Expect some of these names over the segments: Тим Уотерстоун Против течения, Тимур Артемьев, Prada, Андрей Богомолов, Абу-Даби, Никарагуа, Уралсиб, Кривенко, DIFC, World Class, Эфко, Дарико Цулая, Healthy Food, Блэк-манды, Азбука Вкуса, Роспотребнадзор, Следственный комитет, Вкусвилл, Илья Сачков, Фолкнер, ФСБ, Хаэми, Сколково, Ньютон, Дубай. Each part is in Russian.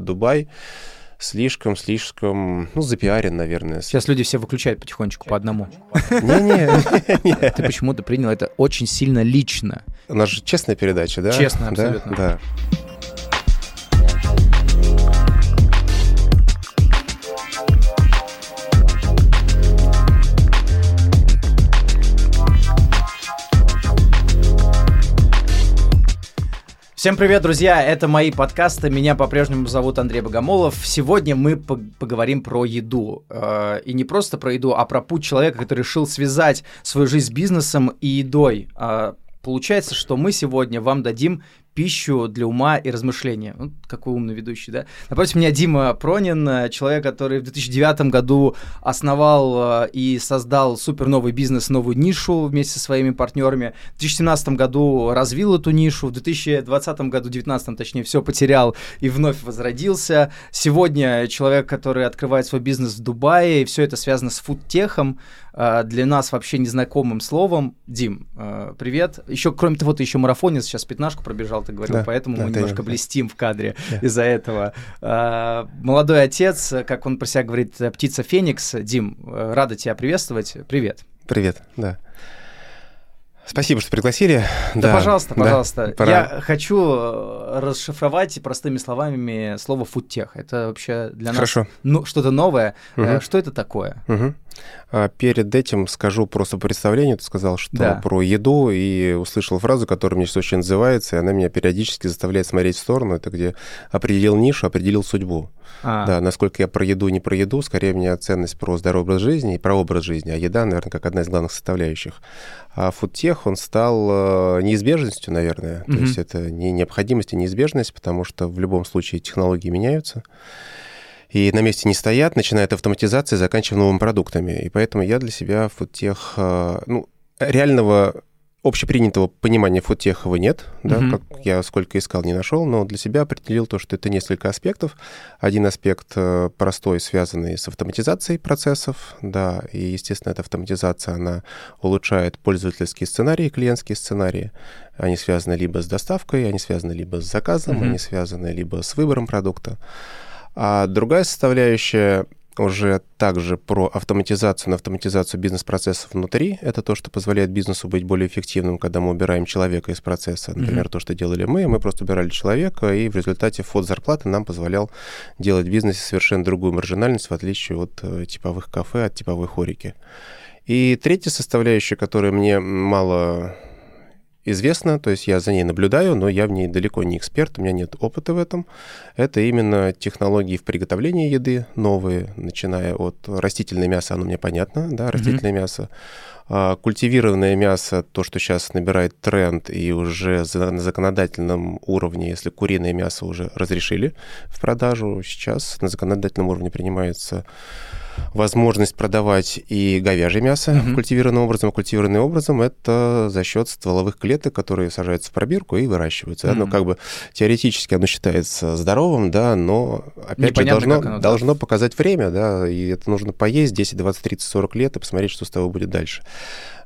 этот Дубай слишком, запиарен, наверное. Сейчас люди все выключают потихонечку по одному. Не-не-не. Ты почему-то принял это очень сильно лично. У нас же честная передача, да? Честно, абсолютно. Да. Всем привет, друзья! Это мои подкасты. Меня по-прежнему зовут Андрей Богомолов. Сегодня мы поговорим про еду. И не просто про еду, а про путь человека, который решил связать свою жизнь с бизнесом и едой. Получается, что мы сегодня вам дадим пищу для ума и размышления. Ну, какой умный ведущий, да? Напротив меня Дима Пронин, человек, который в 2009 году основал и создал суперновый бизнес, новую нишу вместе со своими партнерами. В 2017 году развил эту нишу, в 2020 году, 2019, точнее, все потерял и вновь возродился. Сегодня человек, который открывает свой бизнес в Дубае, и все это связано с фудтехом, для нас вообще незнакомым словом. Дим, привет. Еще, кроме того, ты еще марафонец, сейчас пятнашку пробежал, ты говорил, да, поэтому да, мы немножко блестим в кадре из-за этого. Молодой отец, как он про себя говорит, птица Феникс. Дим, рада тебя приветствовать. Привет. Привет, да. Спасибо, что пригласили. Да, пожалуйста. Да, я хочу расшифровать простыми словами слово «фудтех». Это вообще для нас что-то новое. Угу. Что это такое? Угу. Перед этим скажу просто представление. Ты сказал, что про еду, и услышал фразу, которая мне сейчас очень отзывается, и она меня периодически заставляет смотреть в сторону. Это где определил нишу, определил судьбу. Да, насколько я про еду, не про еду, скорее у меня ценность про здоровый образ жизни и про образ жизни, а еда, наверное, как одна из главных составляющих. А фудтех, он стал неизбежностью, наверное. То есть это не необходимость, а неизбежность, потому что в любом случае технологии меняются. И на месте не стоят, начиная от автоматизации, заканчивая новыми продуктами. И поэтому я для себя фудтех... реального общепринятого понимания фудтеха нет. Да, как я сколько искал, не нашел. Но для себя определил то, что это несколько аспектов. Один аспект простой, связанный с автоматизацией процессов. Да, и, естественно, эта автоматизация, она улучшает пользовательские сценарии, клиентские сценарии. Они связаны либо с доставкой, они связаны либо с заказом, они связаны либо с выбором продукта. А другая составляющая уже также про автоматизацию, на автоматизацию бизнес-процессов внутри. Это то, что позволяет бизнесу быть более эффективным, когда мы убираем человека из процесса. Например, то, что делали мы просто убирали человека, и в результате фонд зарплаты нам позволял делать в бизнесе совершенно другую маржинальность, в отличие от типовых кафе, от типовой хорики. И третья составляющая, которая мне мало... известно, то есть я за ней наблюдаю, но я в ней далеко не эксперт, у меня нет опыта в этом. Это именно технологии в приготовлении еды новые, начиная от растительного мяса, оно мне понятно, да, растительное мясо. Культивированное мясо, то, что сейчас набирает тренд, и уже на законодательном уровне, если куриное мясо уже разрешили в продажу, сейчас на законодательном уровне принимается возможность продавать и говяжье мясо культивированным образом. А культивированным образом это за счет стволовых клеток, которые сажаются в пробирку и выращиваются. Да? Ну, как бы теоретически оно считается здоровым, да, но опять непонятно, же должно показать время, да, и это нужно поесть 10, 20, 30, 40 лет и посмотреть, что с тобой будет дальше.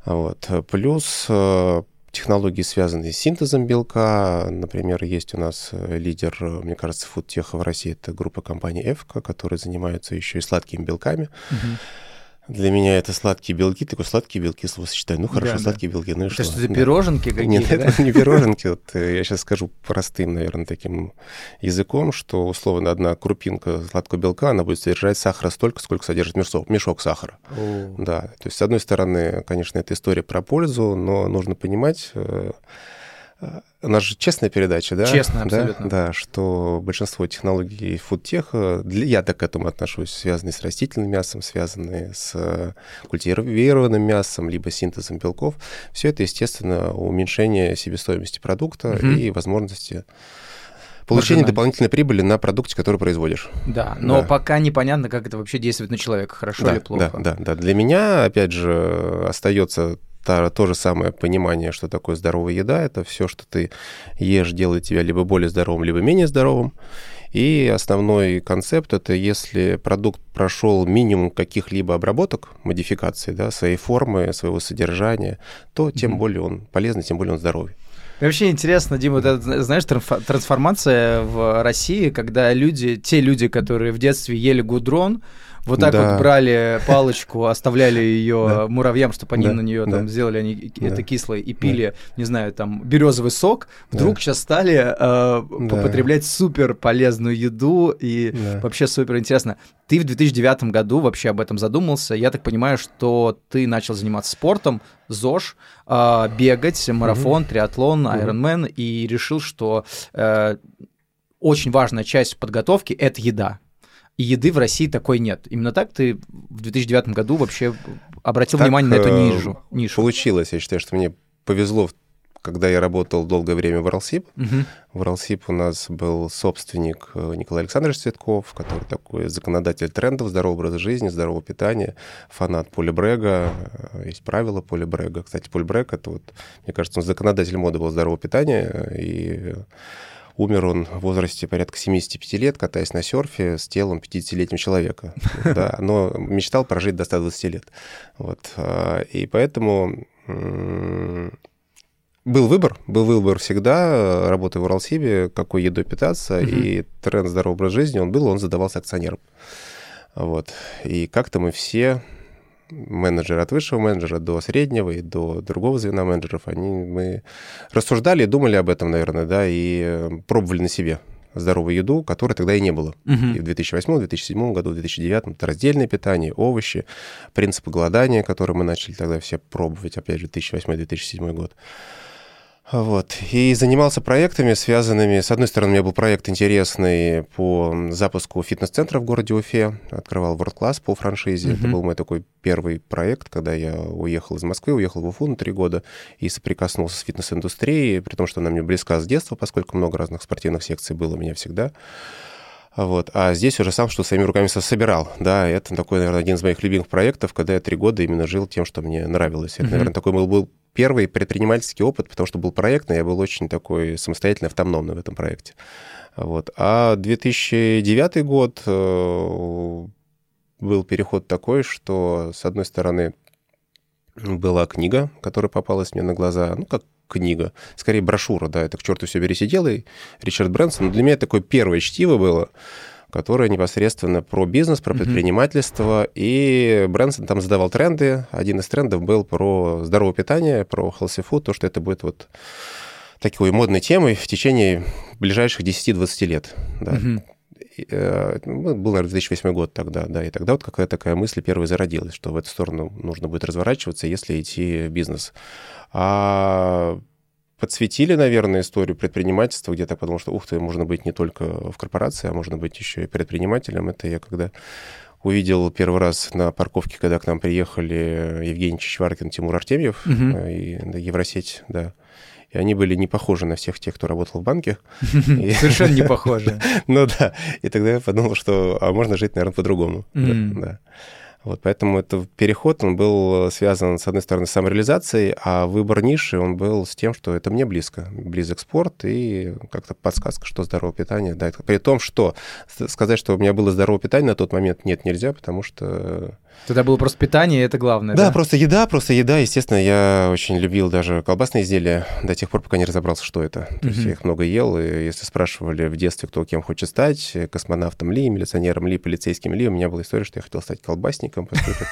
Вот. Плюс технологии, связанные с синтезом белка. Например, есть у нас лидер, мне кажется, фудтеха в России, это группа компании «Эфко», которые занимаются еще и сладкими белками. Для меня это сладкие белки, такой сладкие белки, словосочетание. Ну хорошо, да, сладкие белки, ну и что? Это что-то пироженки какие-то? Нет, да? Это не пироженки. Вот, я сейчас скажу простым, наверное, таким языком, что условно одна крупинка сладкого белка, она будет содержать сахара столько, сколько содержит мешок сахара. О. Да, то есть с одной стороны, конечно, это история про пользу, но нужно понимать... У нас же честная передача, да? Честно, абсолютно. Да, что большинство технологий фудтеха, я так к этому отношусь, связанные с растительным мясом, связанные с культивированным мясом, либо синтезом белков. Все это, естественно, уменьшение себестоимости продукта и возможности получение дополнительной прибыли на продукте, который производишь. Да, но пока непонятно, как это вообще действует на человека, хорошо или плохо. Да. Для меня, опять же, остается... то же самое понимание, что такое здоровая еда. Это все, что ты ешь, делает тебя либо более здоровым, либо менее здоровым. И основной концепт – это если продукт прошел минимум каких-либо обработок, модификаций, да, своей формы, своего содержания, то тем более он полезный, тем более он здоровый. Вообще интересно, Дима, вот это, знаешь, трансформация в России, когда люди, те люди, которые в детстве ели гудрон, вот так да. вот брали палочку, оставляли ее да. муравьям, чтобы они да. на нее там да. сделали, они да. это кислое, и пили, да. не знаю, там, березовый сок, вдруг да. сейчас стали да. потреблять супер полезную еду, и да. вообще супер интересно. Ты в 2009 году вообще об этом задумался, я так понимаю, что ты начал заниматься спортом, ЗОЖ, бегать, марафон, угу. триатлон, айронмен, угу. и решил, что очень важная часть подготовки – это еда. И еды в России такой нет. Именно так ты в 2009 году вообще обратил так, внимание на эту нишу? Получилось. Я считаю, что мне повезло, когда я работал долгое время в Уралсиб. Угу. В Уралсиб у нас был собственник Николай Александрович Цветков, который такой законодатель трендов, здорового образа жизни, здорового питания, фанат Поля Брега. Есть правила Поля Брега. Кстати, Поль Брег, это вот, мне кажется, он законодатель моды был здорового питания, и... Умер он в возрасте порядка 75 лет, катаясь на серфе с телом 50-летнего человека. Да, но мечтал прожить до 120 лет. Вот. И поэтому был выбор всегда, работая в Уралсибе, какой едой питаться, и тренд здорового образа жизни, он задавался акционерам. Вот. И как-то мы все... менеджеры от высшего менеджера до среднего и до другого звена менеджеров, мы рассуждали и думали об этом, наверное, да, и пробовали на себе здоровую еду, которой тогда и не было. И в 2008, 2007 году, в 2009 это раздельное питание, овощи, принципы голодания, которые мы начали тогда все пробовать, опять же, 2008-2007 год. Вот. И занимался проектами, связанными... С одной стороны, у меня был проект интересный по запуску фитнес-центра в городе Уфе. Открывал World Class по франшизе. Это был мой такой первый проект, когда я уехал из Москвы, уехал в Уфу на 3 года и соприкоснулся с фитнес-индустрией, при том, что она мне близка с детства, поскольку много разных спортивных секций было у меня всегда. Вот. А здесь уже сам, что своими руками собирал. Да, это такой, наверное, один из моих любимых проектов, когда я 3 года именно жил тем, что мне нравилось. Это, наверное, такой был первый предпринимательский опыт, потому что был проектный, я был очень такой самостоятельный, автономный в этом проекте. Вот. А 2009 год был переход такой, что, с одной стороны, была книга, которая попалась мне на глаза, ну, как книга, скорее брошюра, да, это «К черту все бери, сиделай», Ричард Брэнсон. Но для меня такое первое чтиво было, которая непосредственно про бизнес, про предпринимательство. И Брэнсон там задавал тренды. Один из трендов был про здоровое питание, про healthy food, то, что это будет вот такой модной темой в течение ближайших 10-20 лет. Да. Был, наверное, 2008 год тогда, да, и тогда вот какая-то такая мысль первая зародилась, что в эту сторону нужно будет разворачиваться, если идти в бизнес. Подсветили, наверное, историю предпринимательства где-то, потому что, ух ты, можно быть не только в корпорации, а можно быть еще и предпринимателем. Это я когда увидел первый раз на парковке, когда к нам приехали Евгений Чичваркин, Тимур Артемьев, и Евросеть, да. И они были не похожи на всех тех, кто работал в банке. Совершенно не похожи. Ну да. И тогда я подумал, что можно жить, наверное, по-другому. Да. Вот, поэтому этот переход, он был связан, с одной стороны, с самореализацией, а выбор ниши, он был с тем, что это мне близко. Близок спорт и как-то подсказка, что здоровое питание. Да, при том, что сказать, что у меня было здоровое питание на тот момент, нет, нельзя, потому что... Тогда было просто питание, и это главное, да? Да, просто еда. Естественно, я очень любил даже колбасные изделия до тех пор, пока не разобрался, что это. То есть я их много ел, и если спрашивали в детстве, кто кем хочет стать, космонавтом ли, милиционером ли, полицейским ли, у меня была история, что я хотел стать колбасником, поскольку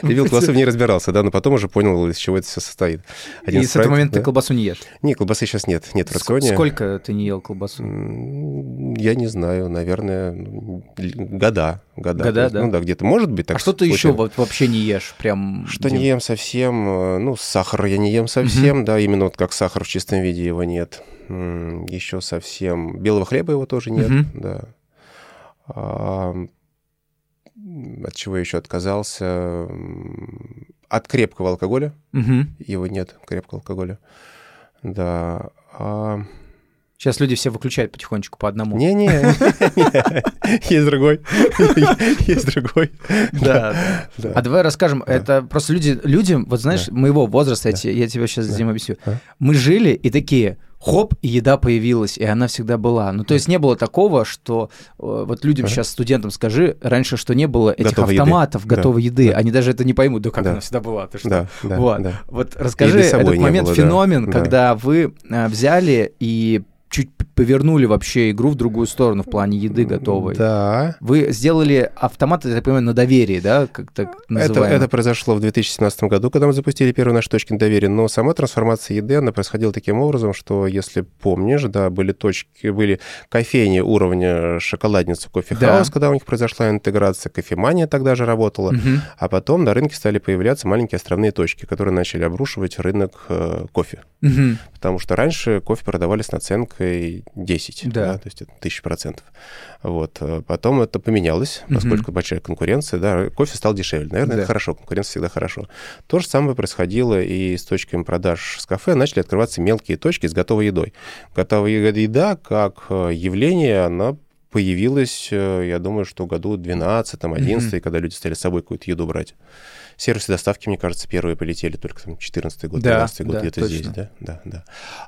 любил колбасу, в ней разбирался, да, но потом уже понял, из чего это все состоит. И с этого момента ты колбасу не ешь? Нет, колбасы сейчас нет в рационе. Сколько ты не ел колбасу? Я не знаю, наверное, года. Ну да, где-то может быть так. Что ты еще вообще не ешь? Прям... Что не ем совсем? Ну, сахар я не ем совсем, да, именно вот как сахар в чистом виде его нет. Еще совсем... Белого хлеба его тоже нет, да. От чего я еще отказался? От крепкого алкоголя. Его нет, крепкого алкоголя. Да. Сейчас люди все выключают потихонечку по одному. Не-не, есть другой. Да. А давай расскажем, это просто люди, вот знаешь, моего возраста, я тебе сейчас, Дима, объясню. Мы жили и такие... хоп, и еда появилась, и она всегда была. Ну, то есть не было такого, что... Вот людям сейчас, студентам скажи, раньше, что не было этих готовой автоматов, еды. Готовой еды. Да. Они даже это не поймут. Да как она всегда была? Ты что? Вот расскажи этот момент, было, феномен, когда вы взяли и... чуть повернули вообще игру в другую сторону в плане еды готовой. Да. Вы сделали автомат, я так понимаю, на доверии, да, как так называемое? Это произошло в 2017 году, когда мы запустили первый наш точки на доверие, но сама трансформация еды, она происходила таким образом, что, если помнишь, да, были точки, были кофейни уровня шоколадницы, кофе-хаус, когда у них произошла интеграция, кофемания тогда же работала, а потом на рынке стали появляться маленькие островные точки, которые начали обрушивать рынок кофе. Потому что раньше кофе продавались с наценкой 10, да, то есть это 1000%. Вот. Потом это поменялось, поскольку большая конкуренция, да, кофе стал дешевле. Наверное, это хорошо, конкуренция всегда хорошо. То же самое происходило и с точками продаж с кафе. Начали открываться мелкие точки с готовой едой. Готовая еда как явление, она появилась, я думаю, что в году 2012-2011, когда люди стали с собой какую-то еду брать. Сервисы доставки, мне кажется, первые полетели только там 14-й год, 12-й год, где-то точно. Здесь. Да.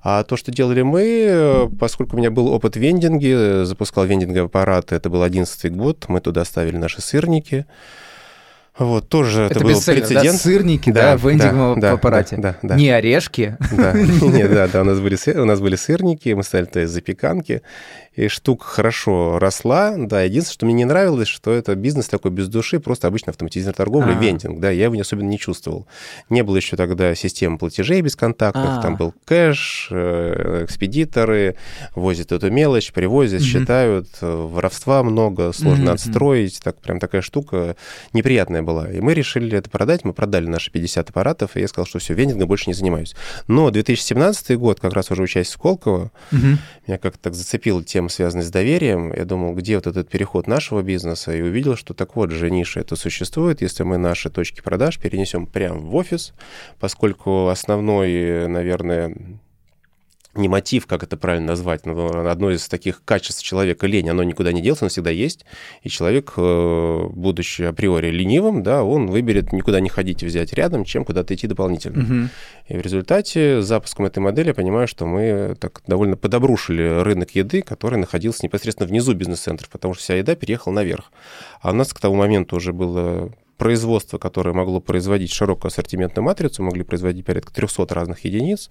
А то, что делали мы, поскольку у меня был опыт в вендинге, запускал вендинговый аппарат, это был 11-й год, мы туда ставили наши сырники. Вот, тоже это был прецедент. Да, сырники, да, в вендинговом аппарате. Да. Не орешки. Да, у нас были сырники, мы стали то есть запеканки, и штука хорошо росла. Да, единственное, что мне не нравилось, что это бизнес такой без души, просто обычная автоматизированная торговля, вендинг, да, я его особенно не чувствовал. Не было еще тогда системы платежей бесконтактных, там был кэш, экспедиторы, возят эту мелочь, привозят, считают, воровства много, сложно отстроить, так прям такая штука неприятная была. И мы решили это продать, мы продали наши 50 аппаратов, и я сказал, что все, вендингом больше не занимаюсь. Но 2017 год, как раз уже учась в Сколково, меня как-то так зацепила тема, связанная с доверием. Я думал, где вот этот переход нашего бизнеса, и увидел, что так вот же ниша это существует, если мы наши точки продаж перенесем прямо в офис, поскольку основной, наверное, не мотив, как это правильно назвать, но одно из таких качеств человека — лень, оно никуда не делся, оно всегда есть. И человек, будучи априори ленивым, да, он выберет никуда не ходить и взять рядом, чем куда-то идти дополнительно. И в результате с запуском этой модели я понимаю, что мы так довольно подобрушили рынок еды, который находился непосредственно внизу бизнес-центров, потому что вся еда переехала наверх. А у нас к тому моменту уже было... производство, которое могло производить широкую ассортиментную матрицу, могли производить порядка 300 разных единиц.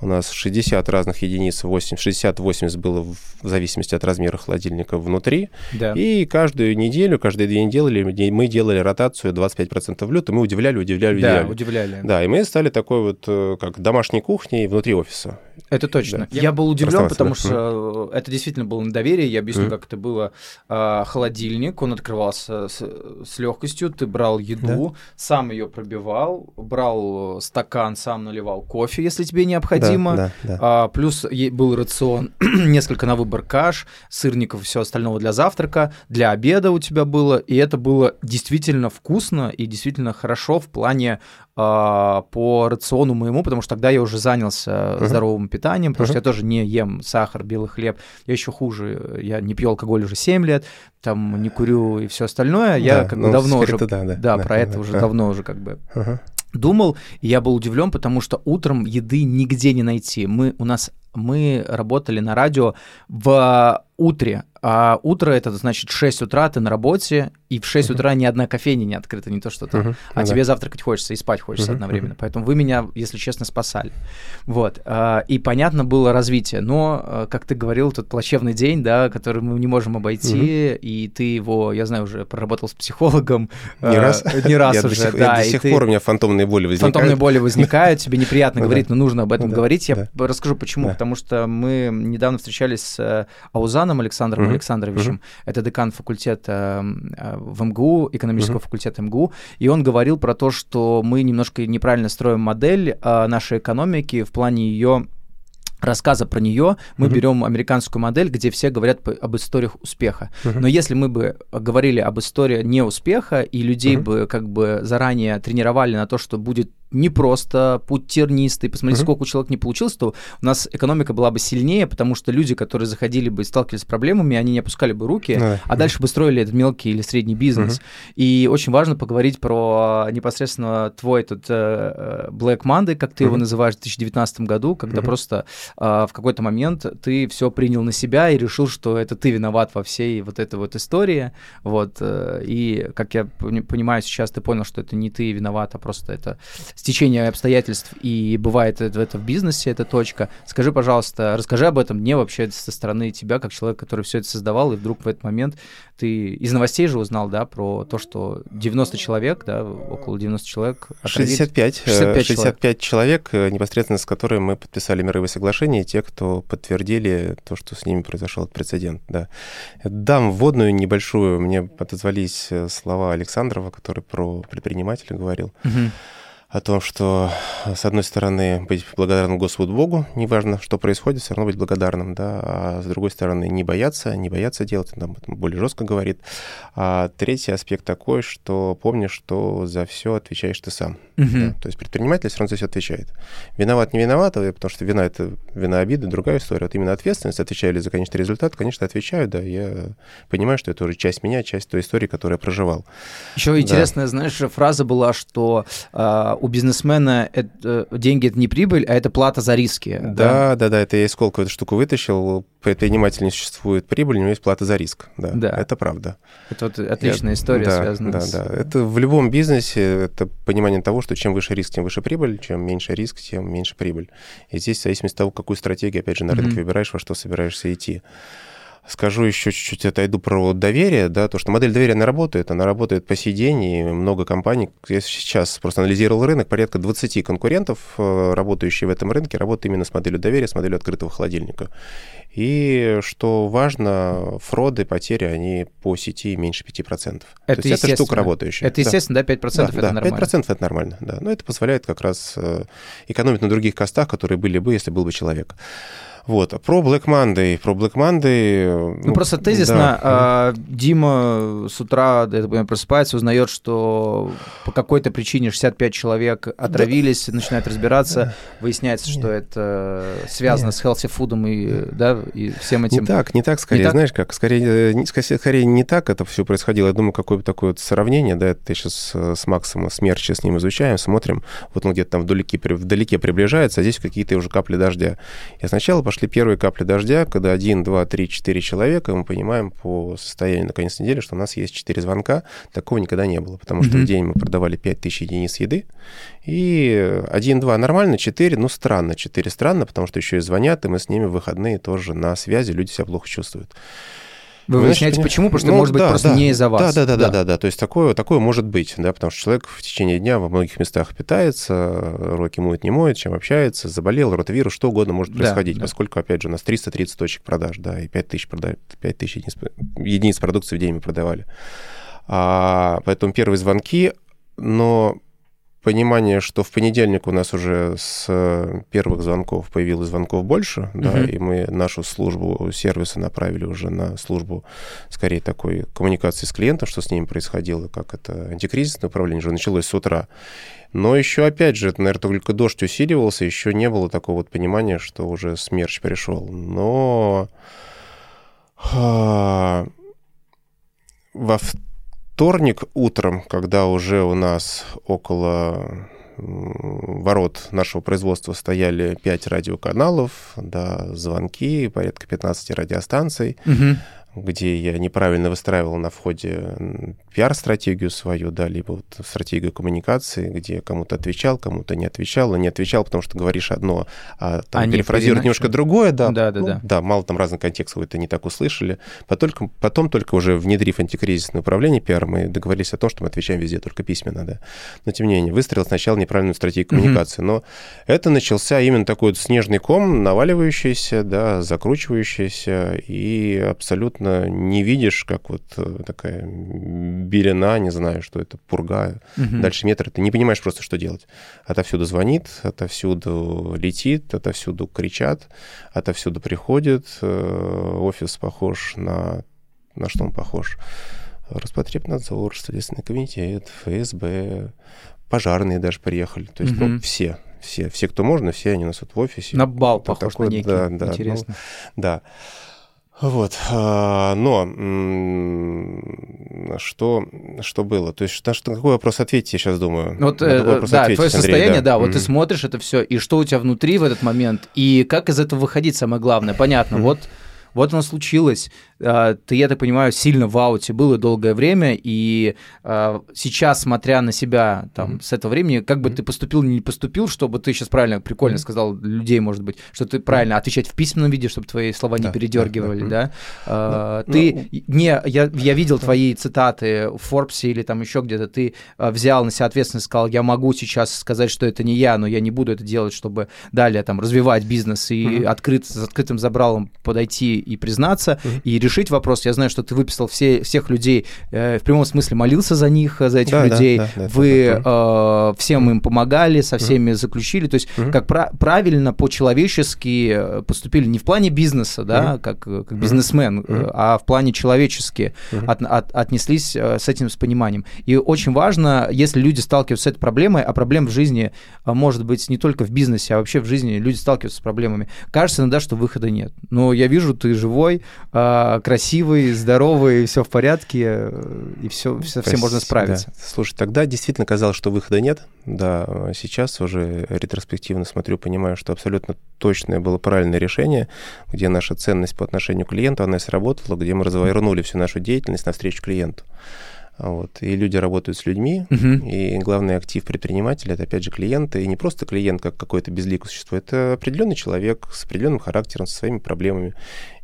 У нас 60 разных единиц, 60-80 было в зависимости от размера холодильника внутри. Да. И каждую неделю, каждые 2 недели мы делали ротацию 25% блюд, и мы удивляли. Да, удивляли. Да, и мы стали такой вот, как домашней кухней внутри офиса. Это точно. Да. Я был удивлен, потому что это действительно было на доверие. Я объясню, как это было. Холодильник, он открывался с легкостью, ты брал еду, сам ее пробивал, брал стакан, сам наливал кофе, если тебе необходимо. Плюс был рацион несколько на выбор каш, сырников и всего остального для завтрака, для обеда у тебя было, и это было действительно вкусно и действительно хорошо в плане по рациону моему, потому что тогда я уже занялся здоровым питанием, потому что я тоже не ем сахар, белый хлеб, я еще хуже, я не пью алкоголь уже 7 лет, там не курю и все остальное, я как бы давно уже... давно уже думал, и я был удивлен, потому что утром еды нигде не найти. Мы работали на радио в утре, а утро — это значит 6 утра ты на работе, и в 6 утра ни одна кофейня не открыта, не то что там, а тебе завтракать хочется и спать хочется одновременно, поэтому вы меня, если честно, спасали. Вот, и понятно было развитие, но, как ты говорил, тот плачевный день, да, который мы не можем обойти, и ты его, я знаю, уже проработал с психологом. Не раз уже, да. До сих пор у меня фантомные боли возникают. Тебе неприятно говорить, но нужно об этом говорить. Я расскажу, почему, потому что мы недавно встречались с Аузаном Александром Александровичем, это декан факультета в МГУ, экономического факультета МГУ, и он говорил про то, что мы немножко неправильно строим модель нашей экономики в плане ее рассказа про нее. Мы берем американскую модель, где все говорят об историях успеха. Но если мы бы говорили об истории неуспеха, и людей бы как бы заранее тренировали на то, что будет не просто путь тернистый, посмотрите, сколько у человека не получилось, то у нас экономика была бы сильнее, потому что люди, которые заходили бы и сталкивались с проблемами, они не опускали бы руки, а дальше бы строили этот мелкий или средний бизнес. И очень важно поговорить про непосредственно твой этот Black Monday, как ты его называешь, в 2019 году, когда просто в какой-то момент ты все принял на себя и решил, что это ты виноват во всей вот этой вот истории. Вот. И, как я понимаю, сейчас ты понял, что это не ты виноват, а просто это стечение обстоятельств, и бывает это в бизнесе, это точка. Скажи, пожалуйста, расскажи об этом мне вообще со стороны тебя, как человек, который все это создавал, и вдруг в этот момент ты из новостей же узнал, да, про то, что 90 человек, да, около 90 человек. 65 человек, непосредственно с которыми мы подписали мировые соглашения, и те, кто подтвердили то, что с ними произошел прецедент, да. Дам вводную небольшую, мне отозвались слова Александрова, который про предпринимателя говорил. О том, что, с одной стороны, быть благодарным Господу Богу, неважно, что происходит, все равно быть благодарным, да, а с другой стороны, не бояться делать, он об этом более жестко говорит. А третий аспект такой, что помни, что за все отвечаешь ты сам. Да? То есть предприниматель все равно за все отвечает. Виноват, не виноват, потому что вина — это вина обиды, другая история. Вот именно ответственность, отвечаю ли за конечный результат, конечно, отвечаю, да, я понимаю, что это уже часть меня, часть той истории, которую я проживал. Еще интересная, знаешь, фраза была, что... у бизнесмена деньги — это не прибыль, а это плата за риски. Да, это я из Сколково эту штуку вытащил. Предприниматель не существует прибыль, у него есть плата за риск. Да. Это правда. Это вот отличная история, связана с... Да. Это в любом бизнесе, это понимание того, что чем выше риск, тем выше прибыль, чем меньше риск, тем меньше прибыль. И здесь в зависимости от того, какую стратегию, опять же, на рынке выбираешь, во что собираешься идти. Скажу еще чуть-чуть, отойду про доверие, да, то, что модель доверия, она работает по сей день, и много компаний, я сейчас просто анализировал рынок, порядка 20 конкурентов, работающие в этом рынке, работают именно с моделью доверия, с моделью открытого холодильника. И, что важно, фроды, потери, они по сети меньше 5%. То есть это штука работающая. Это естественно, да, 5% это нормально. 5% это нормально, да. Но это позволяет как раз экономить на других костах, которые были бы, если был бы человек. Вот. Про Black Monday. Ну, просто тезисно. Да. Дима с утра просыпается, узнает, что по какой-то причине 65 человек отравились, начинает разбираться, выясняется, что это связано с healthy food'ом и, да, и всем этим. Не так, скорее. Знаешь как? Скорее не так это все происходило. Я думаю, какое-то такое вот сравнение, да, это сейчас с Максом Смерчи с ним изучаем, смотрим. Вот он где-то там вдалеке приближается, а здесь какие-то уже капли дождя. Я сначала пошел первые капли дождя, когда 1, 2, 3, 4 человека, мы понимаем по состоянию на конец недели, что у нас есть 4 звонка. Такого никогда не было, потому что в день мы продавали 5000 единиц еды. И 1, 2 нормально, 4, ну странно. 4 странно, потому что еще и звонят, и мы с ними в выходные тоже на связи, люди себя плохо чувствуют. Вы выясняете, почему? Потому что, может быть, просто не из-за вас. Да. То есть такое может быть, да, потому что человек в течение дня во многих местах питается, руки моет, не моет, чем общается, заболел, ротавирус, что угодно может происходить, поскольку, опять же, у нас 330 точек продаж, да, и 5000 единиц продукции в день мы продавали. Поэтому первые звонки, но... Понимание, что в понедельник у нас уже с первых звонков появилось звонков больше, да, и мы нашу службу сервиса направили уже на службу, скорее, такой коммуникации с клиентом, что с ними происходило, как это антикризисное управление уже началось с утра. Но еще, опять же, это, наверное, только дождь усиливался, еще не было такого вот понимания, что уже смерч пришел. Но во вторник утром, когда уже у нас около ворот нашего производства стояли 5 радиоканалов, да, звонки, порядка 15 радиостанций, где я неправильно выстраивал на входе пиар-стратегию свою, да, либо вот стратегию коммуникации, где кому-то отвечал, кому-то не отвечал, и не отвечал, потому что говоришь одно, а там перефразируешь немножко другое, да, мало там разных контекстов, это не так услышали. Потом только уже внедрив антикризисное управление пиар, мы договорились о том, что мы отвечаем везде только письменно, да. Но тем не менее, выстроил сначала неправильную стратегию коммуникации, но это начался именно такой вот снежный ком, наваливающийся, да, закручивающийся, и абсолютно не видишь, как вот такая белина, не знаю, что это, пурга, дальше метра. Ты не понимаешь просто, что делать. Отовсюду звонит, отовсюду летит, отовсюду кричат, отовсюду приходит. Офис похож на что он похож? Роспотребнадзор, Следственный комитет, ФСБ... пожарные даже приехали. То есть, ну, все, кто можно, все они у нас вот в офисе. На бал похож такой, на некий, да, интересно. Ну, да. Вот, но что было? То есть на какой вопрос ответить, я сейчас думаю. Вот, да, ответить, твое состояние, Андрей, да, вот ты смотришь это все, и что у тебя внутри в этот момент, и как из этого выходить, самое главное. Понятно, вот оно случилось. Ты, я так понимаю, сильно в ауте был и долгое время, и сейчас, смотря на себя там, с этого времени, как бы ты поступил, не поступил, чтобы ты сейчас правильно, прикольно сказал людей, может быть, что ты правильно отвечать в письменном виде, чтобы твои слова не передергивали, да? Ты не, я видел твои цитаты в Форбсе или там еще где-то, ты взял на себя ответственность, сказал, я могу сейчас сказать, что это не я, но я не буду это делать, чтобы далее там развивать бизнес и с открытым забралом подойти и признаться, и решить вопрос. Я знаю, что ты выписал всех людей, в прямом смысле молился за них, за этих людей. Да, вы всем им помогали, со всеми заключили. То есть как правильно, по-человечески поступили не в плане бизнеса, да, как бизнесмен, а в плане человечески отнеслись с этим с пониманием. И очень важно, если люди сталкиваются с этой проблемой, а проблем в жизни, может быть, не только в бизнесе, а вообще в жизни люди сталкиваются с проблемами. Кажется иногда, что выхода нет. Но я вижу, ты живой, красивый, здоровый, все в порядке, и все всем можно справиться. Да. Слушай, тогда действительно казалось, что выхода нет. Да, сейчас уже ретроспективно смотрю, понимаю, что абсолютно точное было правильное решение, где наша ценность по отношению к клиенту, она и сработала, где мы развернули всю нашу деятельность навстречу клиенту. Вот. И люди работают с людьми, и главный актив предпринимателя – это, опять же, клиенты. И не просто клиент, как какое-то безликое существо, это определенный человек с определенным характером, со своими проблемами.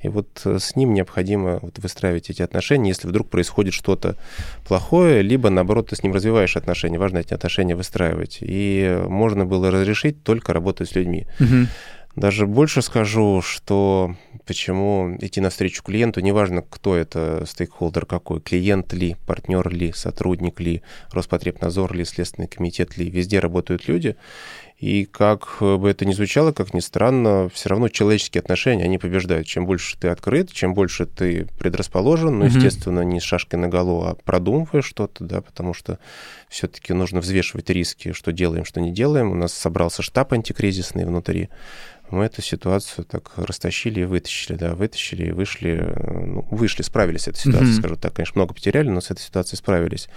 И вот с ним необходимо выстраивать эти отношения, если вдруг происходит что-то плохое, либо, наоборот, ты с ним развиваешь отношения, важно эти отношения выстраивать. И можно было разрешить только работать с людьми. Даже больше скажу, что почему идти навстречу клиенту, неважно, кто это, стейкхолдер какой, клиент ли, партнер ли, сотрудник ли, Роспотребнадзор ли, Следственный комитет ли, везде работают люди. И как бы это ни звучало, как ни странно, все равно человеческие отношения, они побеждают. Чем больше ты открыт, чем больше ты предрасположен, ну, естественно, не с шашкой наголо, а продумываешь что-то, да, потому что все-таки нужно взвешивать риски, что делаем, что не делаем. У нас собрался штаб антикризисный внутри. Мы эту ситуацию так растащили и вытащили, да, вытащили и вышли, справились с этой ситуацией, скажу так. Конечно, много потеряли, но с этой ситуацией справились.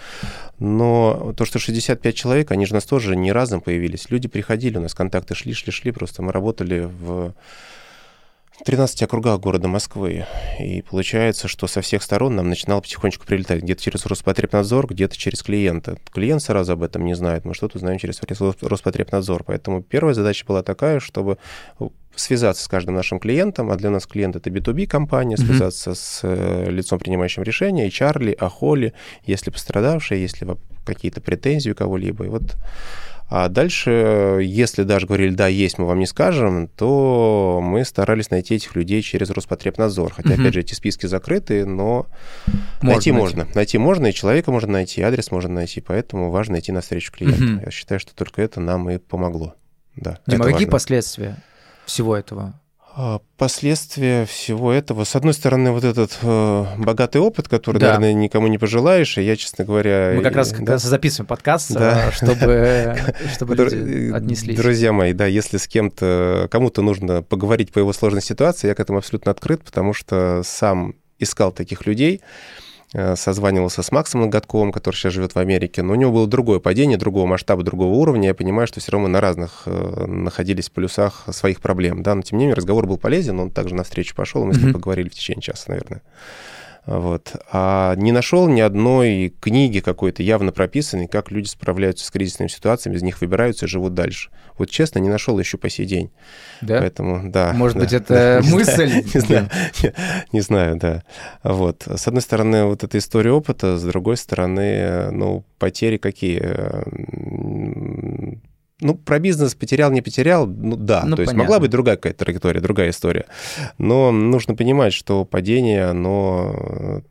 Но то, что 65 человек, они же у нас тоже не разом появились. Люди приходили, у нас контакты шли, просто мы работали в 13 округах города Москвы. И получается, что со всех сторон нам начинало потихонечку прилетать. Где-то через Роспотребнадзор, где-то через клиента. Клиент сразу об этом не знает. Мы что-то узнаем через Роспотребнадзор. Поэтому первая задача была такая, чтобы связаться с каждым нашим клиентом, а для нас клиент — это B2B-компания, связаться с лицом, принимающим решения, HR ли, АХО ли, если пострадавшие, если какие-то претензии у кого-либо. И вот. А дальше, если даже говорили, да, есть, мы вам не скажем, то мы старались найти этих людей через Роспотребнадзор. Хотя, опять же, эти списки закрыты, но найти можно, и человека можно найти, и адрес можно найти, поэтому важно идти навстречу клиенту. Я считаю, что только это нам и помогло. Да, Дима, какие последствия всего этого? Последствия всего этого. С одной стороны, вот этот богатый опыт, который, наверное, никому не пожелаешь, и я, честно говоря... Мы как раз записываем подкаст, чтобы люди отнеслись. Друзья мои, да, если с кем-то, кому-то нужно поговорить по его сложной ситуации, я к этому абсолютно открыт, потому что сам искал таких людей, созванивался с Максом Ноготковым, который сейчас живет в Америке, но у него было другое падение, другого масштаба, другого уровня. Я понимаю, что все равно мы на разных находились полюсах своих проблем. Да? Но, тем не менее, разговор был полезен, он также навстречу пошел, мы с ним поговорили в течение часа, наверное. Вот. А не нашел ни одной книги какой-то явно прописанной, как люди справляются с кризисными ситуациями, из них выбираются и живут дальше. Вот честно, не нашел еще по сей день. Да? Поэтому, да. Может быть, это мысль? Не знаю, да. Вот. С одной стороны, вот эта история опыта, с другой стороны, ну, потери какие? Ну, про бизнес потерял, не потерял, ну да. Ну, то есть могла быть другая какая-то траектория, другая история. Но нужно понимать, что падение, оно...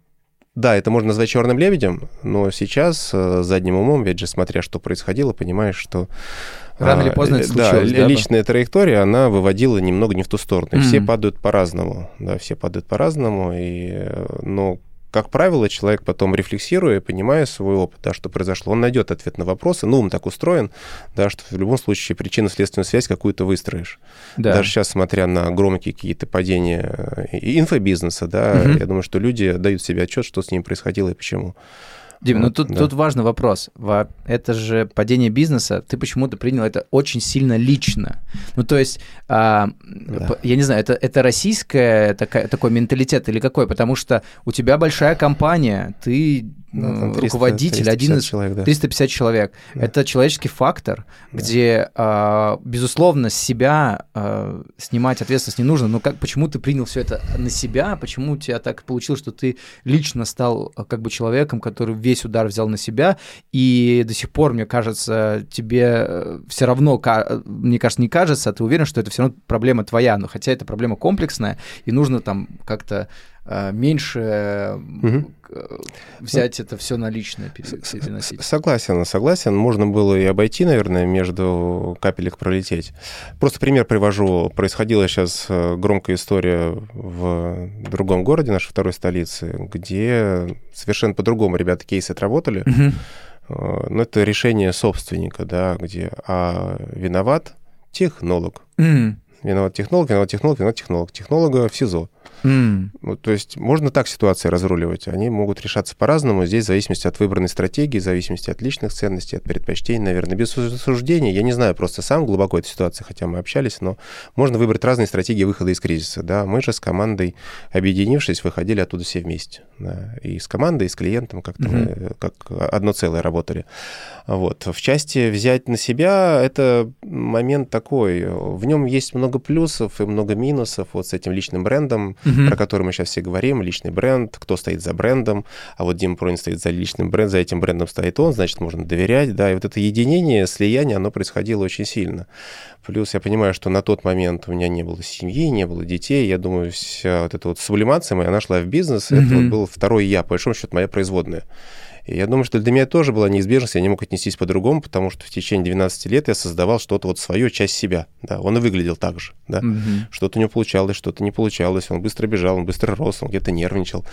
Да, это можно назвать черным лебедем, но сейчас задним умом, ведь же смотря, что происходило, понимаешь, что... Рано или поздно это случилось. Да, личная траектория, она выводила немного не в ту сторону. Все падают по-разному. Да, все падают по-разному, но... как правило, человек потом, рефлексируя, понимая свой опыт, да, что произошло, он найдет ответ на вопросы. Ну, он так устроен, да, что в любом случае причинно-следственную связь какую-то выстроишь. Да. Даже сейчас, смотря на громкие какие-то падения инфобизнеса, да, я думаю, что люди дают себе отчет, что с ним происходило и почему. Дим, вот, ну тут, да. Тут важный вопрос. Это же падение бизнеса. Ты почему-то принял это очень сильно лично. Ну, то есть, я не знаю, это российская такой менталитет или какой? Потому что у тебя большая компания, ты... Ну, 300, руководитель, 350 один из человек, да. 350 человек. Да. Это человеческий фактор, да. Где, безусловно, с себя снимать ответственность не нужно. Но почему ты принял все это на себя? Почему у тебя так получилось, что ты лично стал как бы человеком, который весь удар взял на себя? И до сих пор, мне кажется, тебе все равно, мне кажется, не кажется, а ты уверен, что это все равно проблема твоя. Но хотя эта проблема комплексная, и нужно там как-то меньше взять это все на личное, переносить. Согласен. Можно было и обойти, наверное, между капелек пролететь. Просто пример привожу. Происходила сейчас громкая история в другом городе, нашей второй столице, где совершенно по-другому ребята кейсы отработали. Но это решение собственника, да, где виноват технолог. Виноват технолог. Технолога в СИЗО. То есть можно так ситуации разруливать. Они могут решаться по-разному. Здесь в зависимости от выбранной стратегии, в зависимости от личных ценностей, от предпочтений, наверное, без осуждения. Я не знаю просто сам глубоко этой ситуации, хотя мы общались, но можно выбрать разные стратегии выхода из кризиса. Да, мы же с командой, объединившись, выходили оттуда все вместе. Да. И с командой, и с клиентом как-то мы, как одно целое работали. Вот. В части взять на себя это момент такой. В нем есть много плюсов и много минусов вот с этим личным брендом, про который мы сейчас все говорим, личный бренд, кто стоит за брендом, а вот Дима Пронин стоит за личным брендом, за этим брендом стоит он, значит, можно доверять, да, и вот это единение, слияние, оно происходило очень сильно. Плюс я понимаю, что на тот момент у меня не было семьи, не было детей, я думаю, вся вот эта вот сублимация моя, она шла в бизнес, это вот был второй я, по большому счету, моя производная. И я думаю, что для меня тоже была неизбежность, я не мог отнестись по-другому, потому что в течение 12 лет я создавал что-то вот свое, часть себя. Да, он и выглядел так же. Да. Что-то у него получалось, что-то не получалось. Он быстро бежал, он быстро рос, он где-то нервничал,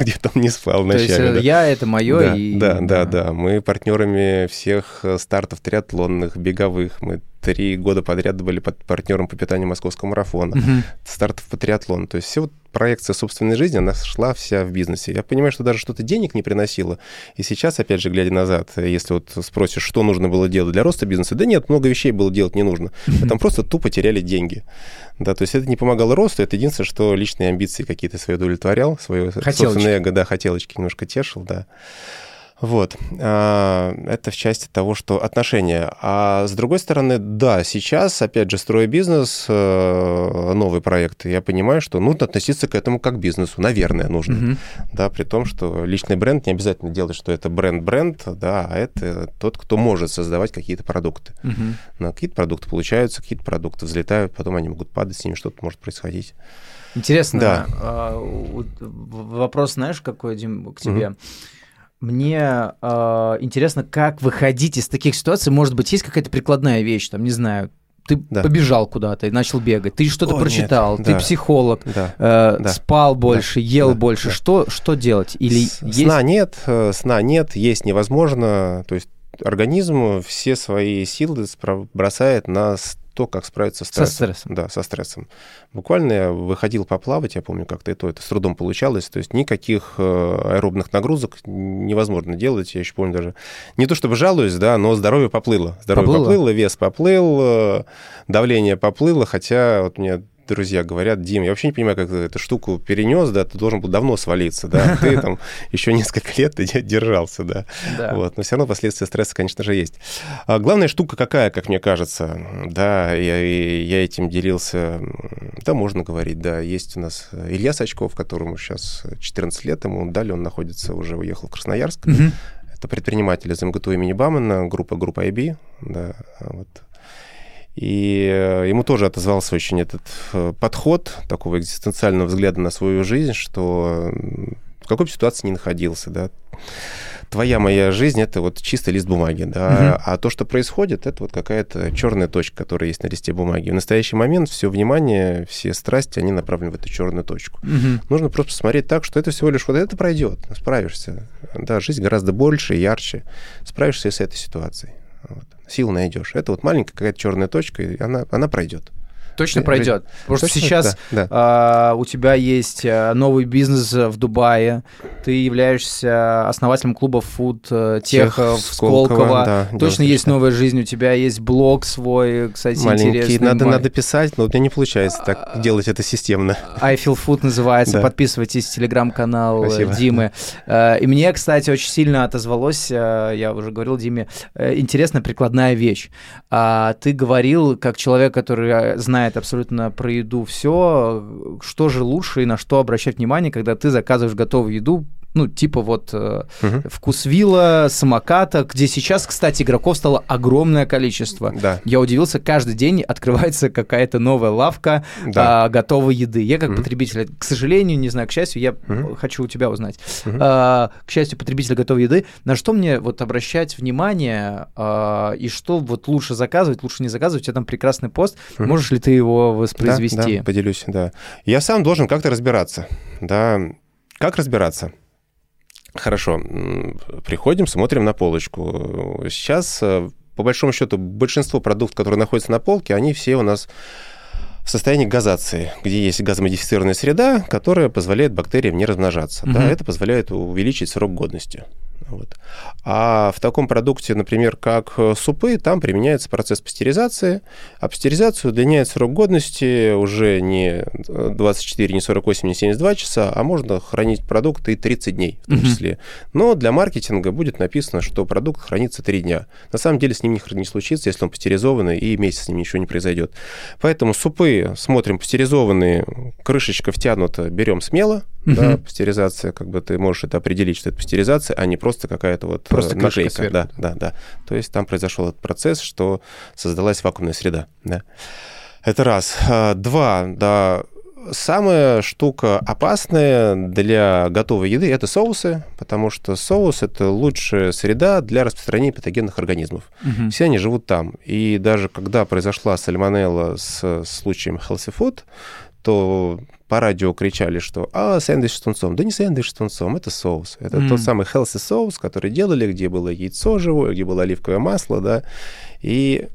где-то он не спал ночами. То есть я, это мое. Да, и... да. Мы партнерами всех стартов триатлонных, беговых, мы 3 года подряд были под партнером по питанию московского марафона, стартов по триатлону. То есть все вот проекция собственной жизни, она шла вся в бизнесе. Я понимаю, что даже что-то денег не приносило. И сейчас, опять же, глядя назад, если вот спросишь, что нужно было делать для роста бизнеса, да нет, много вещей было делать не нужно. Там просто тупо теряли деньги. Да, то есть это не помогало росту, это единственное, что личные амбиции какие-то свои удовлетворял, свое собственное эго, да, хотелочки немножко тешил, да. Вот. Это в части того, что отношения. А с другой стороны, да, сейчас, опять же, строя бизнес, новый проект, я понимаю, что нужно относиться к этому как к бизнесу. Наверное, нужно. Да, при том, что личный бренд не обязательно делать, что это бренд-бренд, да, а это тот, кто может создавать какие-то продукты. Но какие-то продукты получаются, какие-то продукты взлетают, потом они могут падать, с ними что-то может происходить. Интересно. Да. Вопрос, знаешь, какой, Дим, к тебе? Мне интересно, как выходить из таких ситуаций. Может быть, есть какая-то прикладная вещь, там, не знаю, ты побежал куда-то и начал бегать, ты что-то прочитал, ты психолог, спал больше, ел больше. Что делать? Или сна нет, есть невозможно. То есть организм все свои силы бросает на то, как справиться со стрессом. Да, со стрессом. Буквально я выходил поплавать, я помню, как-то это с трудом получалось, то есть никаких аэробных нагрузок невозможно делать, я еще помню даже, не то чтобы жалуюсь, да, но здоровье поплыло, вес поплыл, давление поплыло, хотя вот мне друзья говорят: Дим, я вообще не понимаю, как ты эту штуку перенес, да, ты должен был давно свалиться, да, ты там еще несколько лет держался, да, вот, но все равно последствия стресса, конечно же, есть. А главная штука какая, как мне кажется, да, я этим делился, да, можно говорить, да, есть у нас Илья Сачков, которому сейчас 14 лет, ему дали, он находится, уже уехал в Красноярск, это предприниматель из МГТУ имени Баумана, группа IB, да, вот. И ему тоже отозвался очень этот подход такого экзистенциального взгляда на свою жизнь, что в какой бы ситуации ни находился, да, твоя моя жизнь — это вот чистый лист бумаги, да, а то, что происходит, это вот какая-то черная точка, которая есть на листе бумаги. В настоящий момент все внимание, все страсти, они направлены в эту черную точку. Нужно просто смотреть так, что это всего лишь вот это пройдет, справишься. Да, жизнь гораздо больше, ярче. Справишься с этой ситуацией. Вот. Сил найдешь. Это вот маленькая какая-то черная точка, и она пройдет. Точно пройдет. Потому что сейчас у тебя есть новый бизнес в Дубае, ты являешься основателем клуба «Фуд», тех в Сколково. Да, точно есть новая жизнь, у тебя есть блог свой, кстати, маленький, интересный. Надо писать, но у меня не получается так делать это системно. I Feel Food называется. Подписывайтесь в телеграм-канал Димы. И мне, кстати, очень сильно отозвалось, я уже говорил Диме, интересная прикладная вещь. Ты говорил, как человек, который знает абсолютно про еду все, что же лучше и на что обращать внимание, когда ты заказываешь готовую еду, ну, типа вот Вкусвилла, Самоката, где сейчас, кстати, игроков стало огромное количество. Да. Я удивился, каждый день открывается какая-то новая лавка готовой еды. Я как потребитель, к сожалению, не знаю, к счастью, я хочу у тебя узнать. К счастью, потребитель готовой еды, на что мне вот обращать внимание и что вот лучше заказывать, лучше не заказывать? У тебя там прекрасный пост. Можешь ли ты его воспроизвести? Да, поделюсь, да. Я сам должен как-то разбираться. Да. Как разбираться? Хорошо, приходим, смотрим на полочку. Сейчас, по большому счету, большинство продуктов, которые находятся на полке, они все у нас в состоянии газации, где есть газомодифицированная среда, которая позволяет бактериям не размножаться. Да, это позволяет увеличить срок годности. Вот. А в таком продукте, например, как супы, там применяется процесс пастеризации. А пастеризация удлиняет срок годности уже не 24, не 48, не 72 часа, а можно хранить продукт и 30 дней в том числе. Но для маркетинга будет написано, что продукт хранится 3 дня. На самом деле с ним не случится, если он пастеризованный, и месяц с ним ничего не произойдет. Поэтому супы смотрим пастеризованные, крышечка втянута, берем смело. Да, пастеризация, как бы ты можешь это определить, что это пастеризация, а не просто какая-то вот просто наклейка. Да. То есть там произошел этот процесс, что создалась вакуумная среда. Да. Это раз. Два, да. Самая штука опасная для готовой еды – это соусы, потому что соус – это лучшая среда для распространения патогенных организмов. Все они живут там. И даже когда произошла сальмонелла с случаем Healthy Food, то по радио кричали, что сэндвич с тунцом. Да не сэндвич с тунцом, это соус. Это тот самый healthy соус, который делали, где было яйцо живое, где было оливковое масло, да. И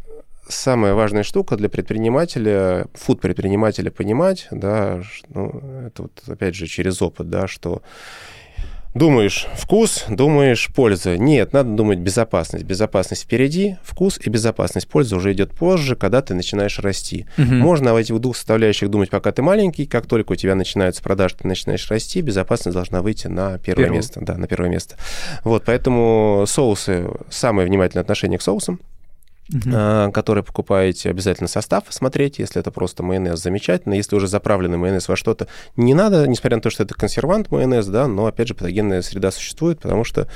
самая важная штука для предпринимателя, фуд-предпринимателя понимать, да, это вот опять же через опыт, да, что думаешь вкус, думаешь польза. Нет, надо думать безопасность. Безопасность впереди, вкус и безопасность. Польза уже идет позже, когда ты начинаешь расти. Можно об этих двух составляющих думать, пока ты маленький. Как только у тебя начинаются продажи, ты начинаешь расти, безопасность должна выйти на первое место. Да, на первое место. Вот, поэтому соусы, самое внимательное отношение к соусам. Которые покупаете, обязательно состав смотреть, если это просто майонез, замечательно. Если уже заправленный майонез во что-то, не надо, несмотря на то, что это консервант майонез, да, но, опять же, патогенная среда существует, потому что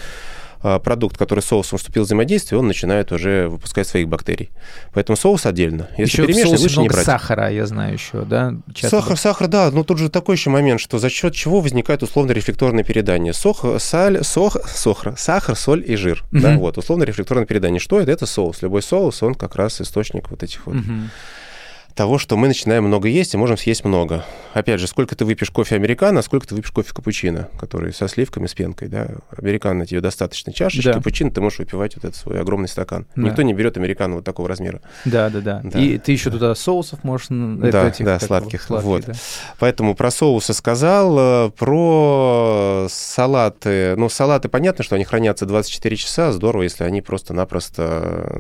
продукт, который соусом вступил в взаимодействие, он начинает уже выпускать своих бактерий. Поэтому соус отдельно. Если перемешивать, лучше не брать. Еще в соусе много сахара, я знаю еще, да? Сахар, да. Но тут же такой еще момент, что за счет чего возникает условно-рефлекторное переедание. Сахар, соль и жир. Да, вот, условно-рефлекторное переедание. Что это? Это соус. Любой соус, он как раз источник вот этих вот... того, что мы начинаем много есть и можем съесть много. Опять же, сколько ты выпьешь кофе американо, сколько ты выпьешь кофе капучино, который со сливками, с пенкой, да. Американо тебе достаточно чашечки, капучино ты можешь выпивать вот этот свой огромный стакан. Да. Никто не берет американо вот такого размера. Да. И ты еще туда соусов можешь... Сладких. Поэтому про соусы сказал, про салаты. Ну, салаты, понятно, что они хранятся 24 часа. Здорово, если они просто-напросто...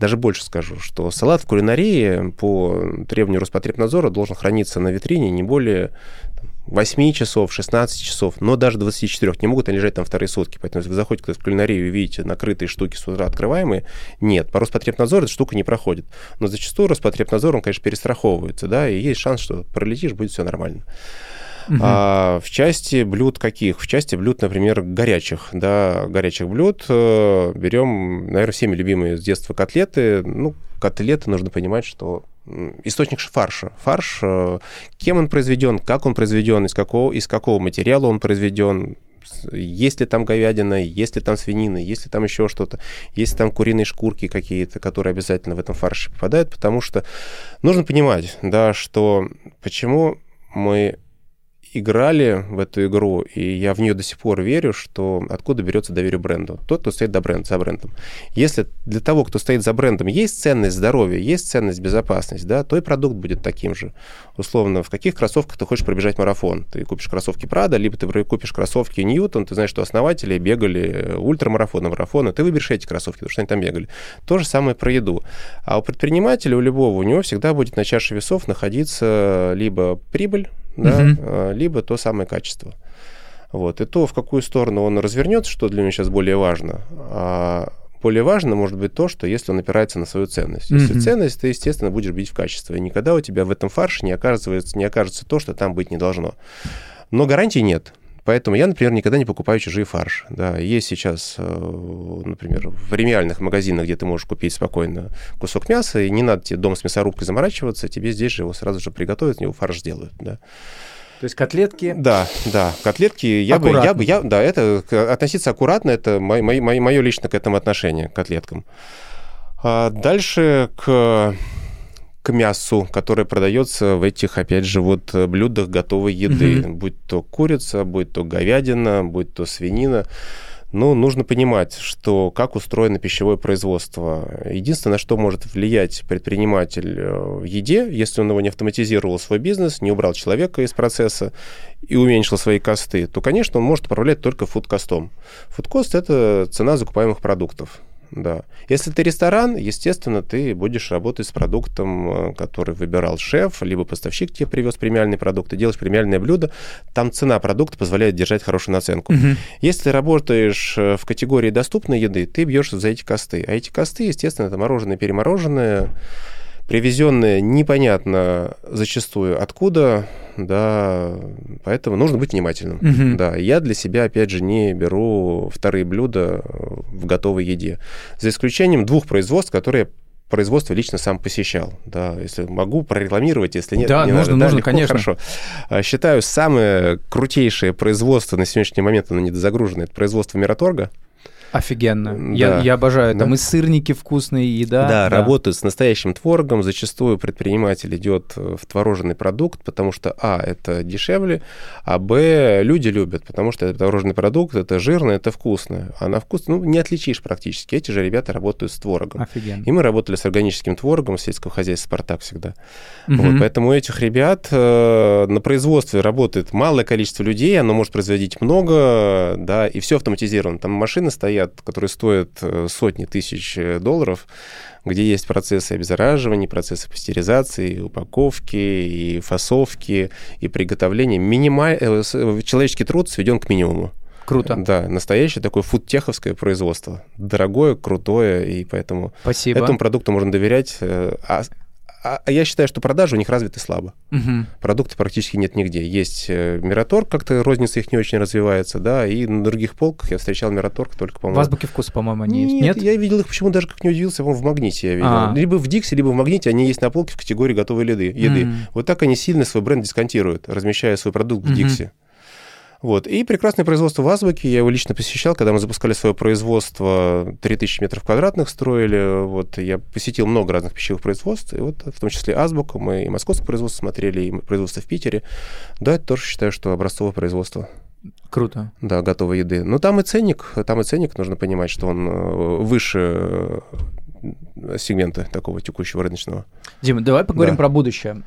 Даже больше скажу, что салат в кулинарии по требованию Роспотребнадзора должен храниться на витрине не более 8 часов, 16 часов, но даже 24. Не могут они лежать там вторые сутки. Поэтому, если вы заходите в кулинарию и видите накрытые штуки с утра открываемые, нет, по Роспотребнадзору эта штука не проходит. Но зачастую Роспотребнадзор, он, конечно, перестраховывается, да, и есть шанс, что пролетишь, будет все нормально. В части блюд каких? В части блюд, например, горячих блюд. Берем, наверное, всеми любимые с детства котлеты. Ну, котлеты, нужно понимать, что источник фарша. Фарш, кем он произведен, как он произведен, из какого материала он произведен. есть ли там говядина, есть ли там свинина, есть ли там еще что-то, есть ли там куриные шкурки какие-то, которые обязательно в этом фарше попадают, потому что нужно понимать, да, что почему мы играли в эту игру, и я в нее до сих пор верю, что откуда берется доверие бренду. Тот, кто стоит за брендом. Если для того, кто стоит за брендом, есть ценность здоровья, есть ценность безопасность, да, то и продукт будет таким же. Условно, в каких кроссовках ты хочешь пробежать марафон? Ты купишь кроссовки Prada, либо ты купишь кроссовки Ньютон, ты знаешь, что основатели бегали ультрамарафоны, марафоны, ты выберешь эти кроссовки, потому что они там бегали. То же самое про еду. А у предпринимателя, у любого, у него всегда будет на чаше весов находиться либо прибыль, да, либо то самое качество. Вот. И то, в какую сторону он развернется, что для него сейчас более важно. А более важно может быть то, что если он опирается на свою ценность. Если ценность, ты, естественно, будешь бить в качество. И никогда у тебя в этом фарше не окажется то, что там быть не должно. Но гарантий нет. Поэтому я, например, никогда не покупаю чужие фарши. Да, есть сейчас, например, в премиальных магазинах, где ты можешь купить спокойно кусок мяса, и не надо тебе дома с мясорубкой заморачиваться, тебе здесь же его сразу же приготовят, у него фарш сделают. Да. То есть котлетки? Да, котлетки. Это относиться аккуратно, это мое лично к этому отношение, к котлеткам. А дальше к мясу, которое продается в этих, опять же, вот блюдах готовой еды. Будь то курица, будь то говядина, будь то свинина. Но нужно понимать, что как устроено пищевое производство. Единственное, на что может влиять предприниматель в еде, если он его не автоматизировал свой бизнес, не убрал человека из процесса и уменьшил свои косты, то, конечно, он может управлять только фудкостом. Фудкост – это цена закупаемых продуктов. Да. Если ты ресторан, естественно, ты будешь работать с продуктом, который выбирал шеф, либо поставщик тебе привез премиальные продукты, делаешь премиальное блюдо, там цена продукта позволяет держать хорошую наценку. Если ты работаешь в категории доступной еды, ты бьешься за эти косты. А эти косты, естественно, это мороженое, перемороженое, привезенное непонятно зачастую откуда, да, поэтому нужно быть внимательным. Да, я для себя, опять же, не беру вторые блюда в готовой еде, за исключением двух производств, которые производство лично сам посещал. Да, если могу прорекламировать, если нет, да, не нужно, надо. Да, легко, конечно. Хорошо. Считаю, самое крутейшее производство на сегодняшний момент, оно недозагружено, это производство Мираторга. Офигенно. Да. Я обожаю. Там и сырники вкусные, еда. Да, работают с настоящим творогом. Зачастую предприниматель идет в творожный продукт, потому что, это дешевле, а, б, люди любят, потому что это творожный продукт, это жирно, это вкусно. А на вкус, не отличишь практически. Эти же ребята работают с творогом. Офигенно. И мы работали с органическим творогом, сельского хозяйства «Спартак» всегда. Вот, поэтому у этих ребят на производстве работает малое количество людей, оно может производить много, да, и все автоматизировано. Там машины стоят, которые стоят сотни тысяч долларов, где есть процессы обеззараживания, процессы пастеризации, и упаковки, и фасовки, и приготовления. Человеческий труд сведен к минимуму. Круто. Да, настоящее такое фудтеховское производство. Дорогое, крутое, и поэтому этому продукту можно доверять. А я считаю, что продажи у них развиты слабо. Продукты практически нет нигде. Есть Мираторг, как-то розница их не очень развивается, да, и на других полках я встречал Мираторг только, по-моему... В Азбуке Вкуса, по-моему, они есть. Нет, я видел их, почему даже, как не удивился, в Магните я видел. Либо в Диксе, либо в Магните они есть на полке в категории готовой еды. Вот так они сильно свой бренд дисконтируют, размещая свой продукт в Диксе. Вот. И прекрасное производство в Азбуке, я его лично посещал, когда мы запускали свое производство, 3000 метров квадратных строили, вот, я посетил много разных пищевых производств, и вот, в том числе Азбуку, мы и московское производство смотрели, и производство в Питере, да, это тоже считаю, что образцовое производство. Круто. Да, готовой еды. Но там и ценник, нужно понимать, что он выше сегмента такого текущего рыночного. Дима, давай поговорим про будущее.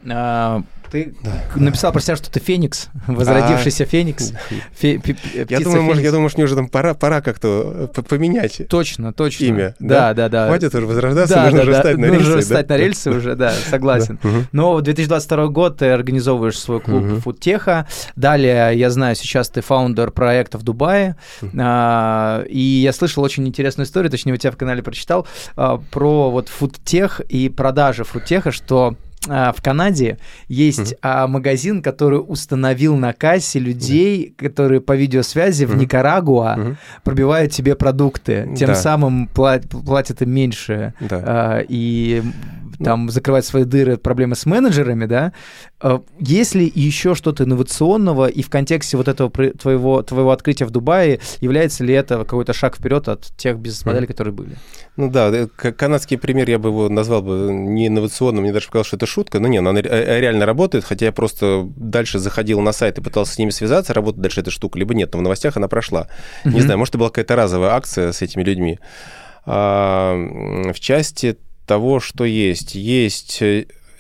Ты написал про себя, что ты феникс, возродившийся феникс. Я думаю, что мне уже там пора как-то поменять точно имя. Да. Хватит уже возрождаться, нужно уже встать на рельсы. Уже, да, согласен. Но в 2022 год ты организовываешь свой клуб фудтеха. Далее, я знаю, сейчас ты фаундер проекта в Дубае. И я слышал очень интересную историю, точнее, у тебя в канале прочитал, про вот фудтех и продажи фудтеха, что в Канаде есть магазин, который установил на кассе людей, которые по видеосвязи в Никарагуа пробивают тебе продукты, тем самым платят им меньше. И там закрывать свои дыры, проблемы с менеджерами, да? Есть ли еще что-то инновационного, и в контексте вот этого твоего открытия в Дубае, является ли это какой-то шаг вперед от тех бизнес-моделей, которые были? Ну да, канадский пример, я бы его назвал бы не инновационным, мне даже показалось, что это шутка, но нет, она реально работает, хотя я просто дальше заходил на сайт и пытался с ними связаться, работает дальше эта штука, либо нет, но в новостях она прошла. Не знаю, может, это была какая-то разовая акция с этими людьми. В части того, что есть. Есть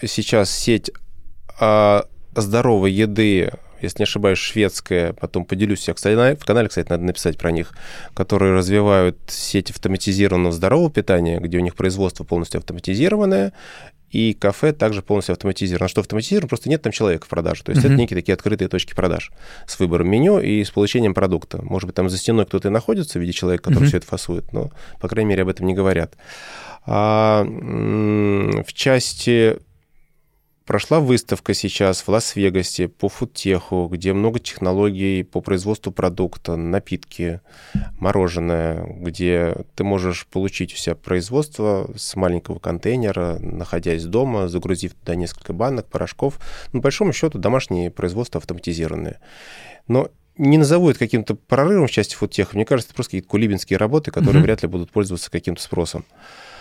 сейчас сеть здоровой еды, если не ошибаюсь, шведская, потом поделюсь. Я, кстати, в канале, кстати, надо написать про них, которые развивают сеть автоматизированного здорового питания, где у них производство полностью автоматизированное, и кафе также полностью автоматизировано. А что автоматизировано? Просто нет там человека в продаже. То есть это некие такие открытые точки продаж с выбором меню и с получением продукта. Может быть, там за стеной кто-то и находится в виде человека, который все это фасует, но, по крайней мере, об этом не говорят. В части... Прошла выставка сейчас в Лас-Вегасе по фудтеху, где много технологий по производству продукта, напитки, мороженое, где ты можешь получить у себя производство с маленького контейнера, находясь дома, загрузив туда несколько банок, порошков. Ну, по большому счету, домашние производства автоматизированные. Но не назову это каким-то прорывом в части фудтеха. Мне кажется, это просто какие-то кулибинские работы, которые вряд ли будут пользоваться каким-то спросом.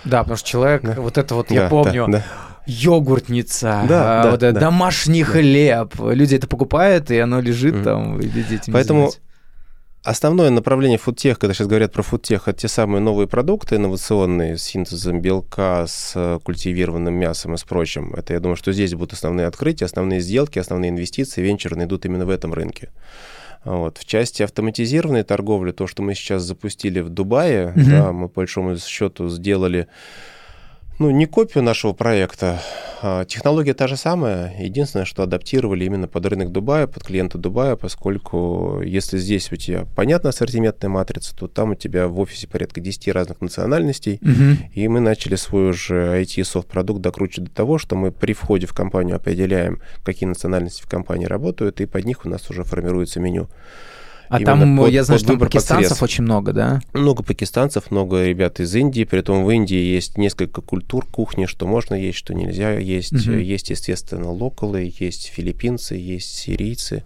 Да, потому что человек, вот это вот, я помню... Да, да. Йогуртница, домашний хлеб. Люди это покупают, и оно лежит там, и детям. Поэтому основное направление фудтех, когда сейчас говорят про фудтех, это те самые новые продукты инновационные, с синтезом белка, с культивированным мясом и с прочим. Это, я думаю, что здесь будут основные открытия, основные сделки, основные инвестиции, венчурные идут именно в этом рынке. Вот. В части автоматизированной торговли, то, что мы сейчас запустили в Дубае, да, мы, по большому счету, сделали... Ну, не копию нашего проекта. Технология та же самая. Единственное, что адаптировали именно под рынок Дубая, под клиента Дубая, поскольку если здесь у тебя понятна ассортиментная матрица, то там у тебя в офисе порядка 10 разных национальностей. И мы начали свой уже IT-софт-продукт докручивать до того, что мы при входе в компанию определяем, какие национальности в компании работают, и под них у нас уже формируется меню. А там, я знаю, что там пакистанцев очень много, да? Много пакистанцев, много ребят из Индии. Притом в Индии есть несколько культур кухни, что можно есть, что нельзя есть. Есть, естественно, локалы, есть филиппинцы, есть сирийцы,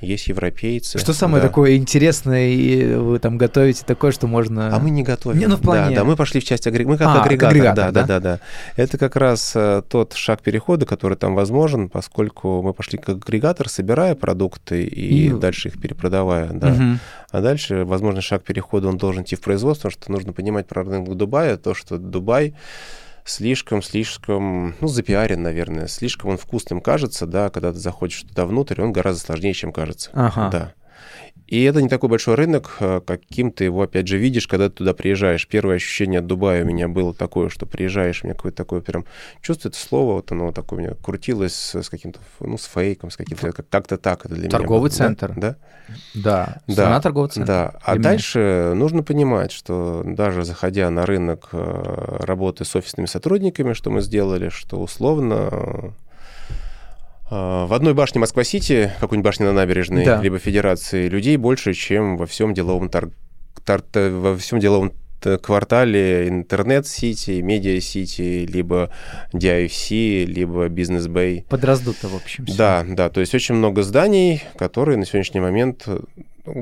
есть европейцы. Что самое такое интересное и вы там готовите такое, что можно... А мы не готовим. Не, ну, в плане... Да, мы пошли в часть агрегата. Мы как агрегатор, да. Это как раз тот шаг перехода, который там возможен, поскольку мы пошли как агрегатор, собирая продукты и дальше их перепродавая. Да. А дальше, возможно, шаг перехода, он должен идти в производство, потому что нужно понимать про рынок Дубая, то, что Дубай... слишком, ну, запиарен, наверное, слишком он вкусным кажется, да, когда ты заходишь туда внутрь, он гораздо сложнее, чем кажется, да. И это не такой большой рынок, каким ты его, опять же, видишь, когда ты туда приезжаешь. Первое ощущение от Дубая у меня было такое, что приезжаешь, у меня какое-то такое прям чувство, это слово, вот оно такое у меня крутилось с каким-то, ну, с фейком, с каким-то, как-то так. Это для торговый меня центр. Да? Да. Страна торговый центр. Да. А дальше нужно понимать, что даже заходя на рынок работы с офисными сотрудниками, что мы сделали, что условно... В одной башне Москва-Сити, какой-нибудь башне на набережной, либо Федерации, людей больше, чем во всем деловом, во всем деловом квартале интернет-сити, медиа-сити, либо DIFC, либо бизнес-бэй. Подраздуто, в общем. Да. То есть очень много зданий, которые на сегодняшний момент...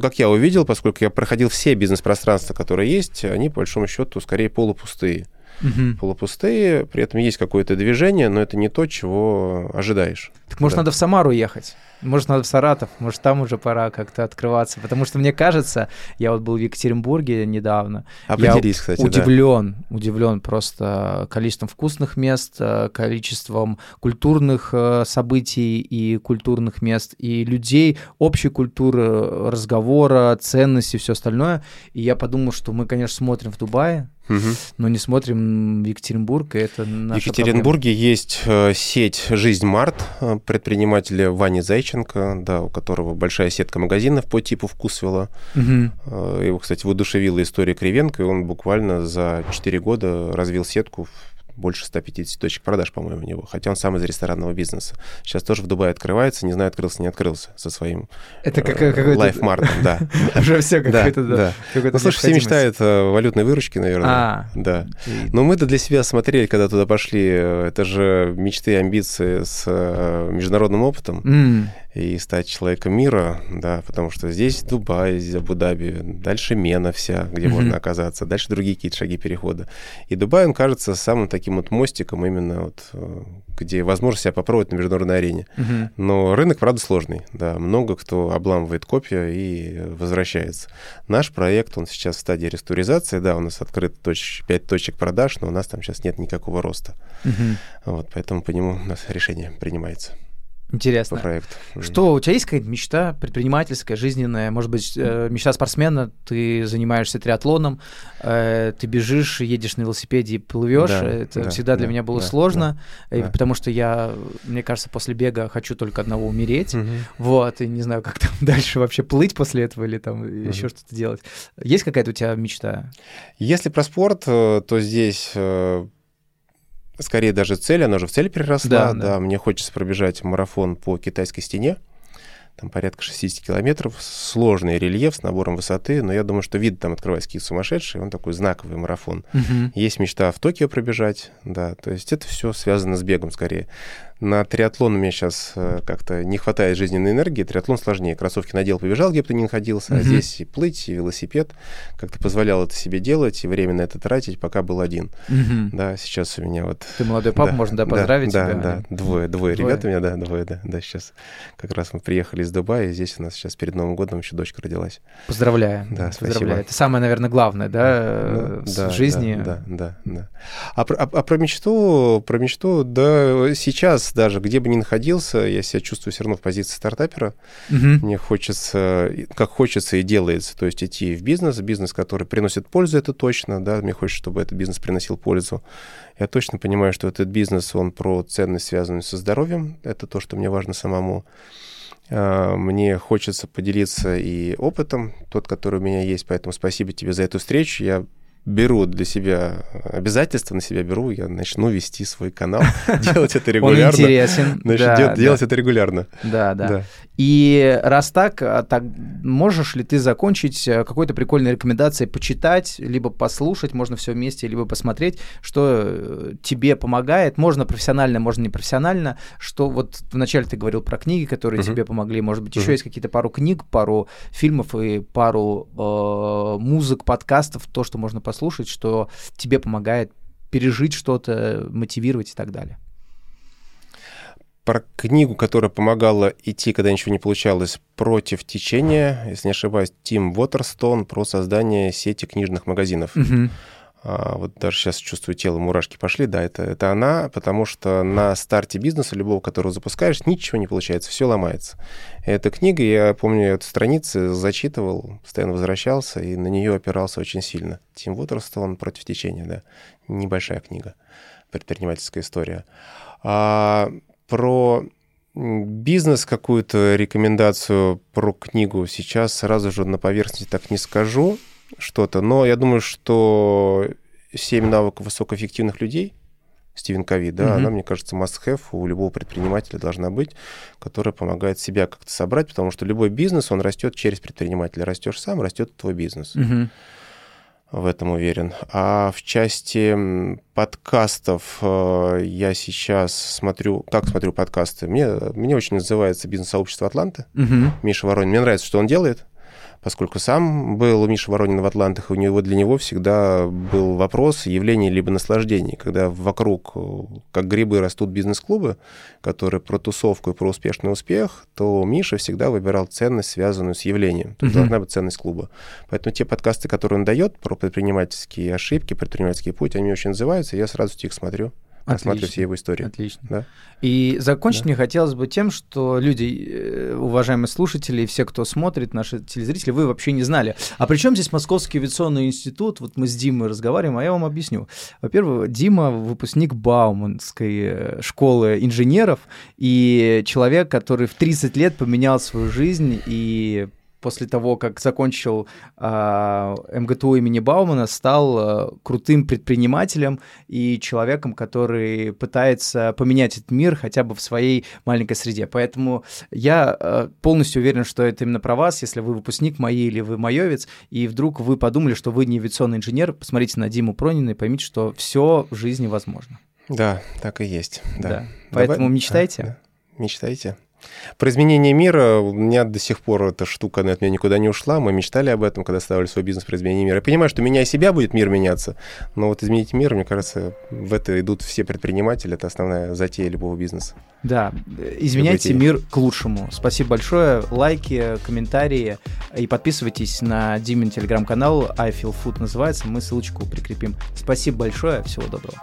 Как я увидел, поскольку я проходил все бизнес-пространства, которые есть, они, по большому счету, скорее полупустые. Полупустые, при этом есть какое-то движение, но это не то, чего ожидаешь. Так может, надо в Самару ехать? Может, надо в Саратов? Может, там уже пора как-то открываться? Потому что, мне кажется, я вот был в Екатеринбурге недавно. Определись, кстати, удивлен просто количеством вкусных мест, количеством культурных событий и культурных мест, и людей, общей культуры, разговора, ценностей, все остальное. И я подумал, что мы, конечно, смотрим в Дубае, но не смотрим в Екатеринбург, и это наша В Екатеринбурге есть сеть «Жизнь Март» предпринимателя Вани Зайченко, да, у которого большая сетка магазинов по типу «Вкусвилла». Его, кстати, воодушевила история Кривенко, и он буквально за 4 года развил сетку больше 150 точек продаж, по-моему, у него. Хотя он сам из ресторанного бизнеса. Сейчас тоже в Дубае открывается, не знаю, открылся, не открылся, со своим лайфмартом, да. Уже все какое-то, да. Ну, слушай, все мечтают о валютной выручке, наверное. Да. Но мы-то для себя смотрели, когда туда пошли, это же мечты и амбиции с международным опытом. И стать человеком мира, да, потому что здесь Дубай, здесь Абу-Даби, дальше Мена вся, где можно оказаться, дальше другие какие-то шаги перехода. И Дубай, он кажется самым таким вот мостиком именно вот, где возможно себя попробовать на международной арене. Но рынок, правда, сложный, да, много кто обламывает копья и возвращается. Наш проект, он сейчас в стадии реструктуризации, да, у нас открыто 5 точек продаж, но у нас там сейчас нет никакого роста. Вот, поэтому по нему у нас решение принимается. Интересно. Проект. Что, у тебя есть какая-то мечта предпринимательская, жизненная? Может быть, мечта спортсмена? Ты занимаешься триатлоном, ты бежишь, едешь на велосипеде и плывешь. Да, это всегда для меня было сложно, потому что я, мне кажется, после бега хочу только одного умереть. Вот, и не знаю, как там дальше вообще плыть после этого или там еще что-то делать. Есть какая-то у тебя мечта? Если про спорт, то здесь... Скорее даже цель, она же в цель переросла. Да, мне хочется пробежать марафон по китайской стене. Там порядка 60 километров. Сложный рельеф с набором высоты. Но я думаю, что виды там открываются какие-то сумасшедшие. Он такой знаковый марафон. Есть мечта в Токио пробежать. Да, то есть это все связано с бегом скорее. На триатлон у меня сейчас как-то не хватает жизненной энергии. Триатлон сложнее. Кроссовки надел, побежал, где бы ты ни находился. А здесь и плыть, и велосипед. Как-то позволял это себе делать, и время на это тратить, пока был один. Да, сейчас у меня вот... Ты молодой папа, можно, поздравить тебя. Да, двое ребят у меня, двое. Сейчас как раз мы приехали из Дубая, и здесь у нас сейчас перед Новым годом еще дочка родилась. Поздравляю. Да, спасибо. Это самое, наверное, главное, да, в жизни. Да. А про мечту, да, сейчас даже где бы ни находился, я себя чувствую все равно в позиции стартапера. Мне хочется, как хочется и делается, то есть идти в бизнес, который приносит пользу, это точно, да, мне хочется, чтобы этот бизнес приносил пользу. Я точно понимаю, что этот бизнес, он про ценность, связанную со здоровьем, это то, что мне важно самому. Мне хочется поделиться и опытом, тот, который у меня есть, поэтому спасибо тебе за эту встречу, я беру для себя обязательства, на себя беру, я начну вести свой канал, делать это регулярно. Он интересен. Делать это регулярно. Да. И раз так, можешь ли ты закончить какой-то прикольной рекомендацией почитать, либо послушать, можно все вместе, либо посмотреть, что тебе помогает, можно профессионально, можно непрофессионально, что вот вначале ты говорил про книги, которые тебе помогли, может быть, еще есть какие-то пару книг, пару фильмов и пару музык, подкастов, то, что можно послушать, что тебе помогает пережить что-то, мотивировать и так далее. Про книгу, которая помогала идти, когда ничего не получалось, «Против течения», если не ошибаюсь, Тим Уотерстоун, про создание сети книжных магазинов. Вот даже сейчас чувствую тело, мурашки пошли, да, это она, потому что на старте бизнеса, любого, которого запускаешь, ничего не получается, все ломается. Эта книга, я помню, эту страницу зачитывал, постоянно возвращался и на нее опирался очень сильно. Тим Уотерстоун «Против течения», да, небольшая книга, предпринимательская история. Про бизнес какую-то рекомендацию, про книгу сейчас сразу же на поверхности так не скажу что-то, но я думаю, что «Семь навыков высокоэффективных людей» Стивен Кови, да, она, мне кажется, must-have у любого предпринимателя должна быть, которая помогает себя как-то собрать, потому что любой бизнес, он растет через предпринимателя. Растешь сам, растет твой бизнес. В этом уверен. А в части подкастов я сейчас смотрю подкасты. Мне очень называется «Бизнес-сообщество Атланты». Миша Воронин. Мне нравится, что он делает, поскольку сам был у Миши Воронина в «Атлантах», и для него всегда был вопрос явления либо наслаждений, когда вокруг, как грибы, растут бизнес-клубы, которые про тусовку и про успешный успех, то Миша всегда выбирал ценность, связанную с явлением. Тут должна быть ценность клуба. Поэтому те подкасты, которые он дает про предпринимательские ошибки, предпринимательский путь, они очень отзываются, и я сразу их смотрю. Рассматриваю все его истории. Отлично. Да? И закончить мне хотелось бы тем, что люди, уважаемые слушатели, и все, кто смотрит, наши телезрители, вы вообще не знали. А при чем здесь Московский авиационный институт? Вот мы с Димой разговариваем, а я вам объясню. Во-первых, Дима — выпускник Бауманской школы инженеров и человек, который в 30 лет поменял свою жизнь и после того, как закончил МГТУ имени Баумана, стал крутым предпринимателем и человеком, который пытается поменять этот мир хотя бы в своей маленькой среде. Поэтому я полностью уверен, что это именно про вас, если вы выпускник МАИ или вы маёвец, и вдруг вы подумали, что вы не авиационный инженер, посмотрите на Диму Пронина и поймите, что все в жизни возможно. Да, так и есть. Да. Да. Поэтому мечтайте. Да. Мечтайте. Про изменение мира у меня до сих пор эта штука от меня никуда не ушла. Мы мечтали об этом, когда ставили свой бизнес про изменение мира. Я понимаю, что меняя себя, будет мир меняться. Но вот изменить мир, мне кажется, в это идут все предприниматели. Это основная затея любого бизнеса. Да, изменяйте мир к лучшему. Спасибо большое. Лайки, комментарии. И подписывайтесь на Димин телеграм-канал. I Feel Food называется. Мы ссылочку прикрепим. Спасибо большое. Всего доброго.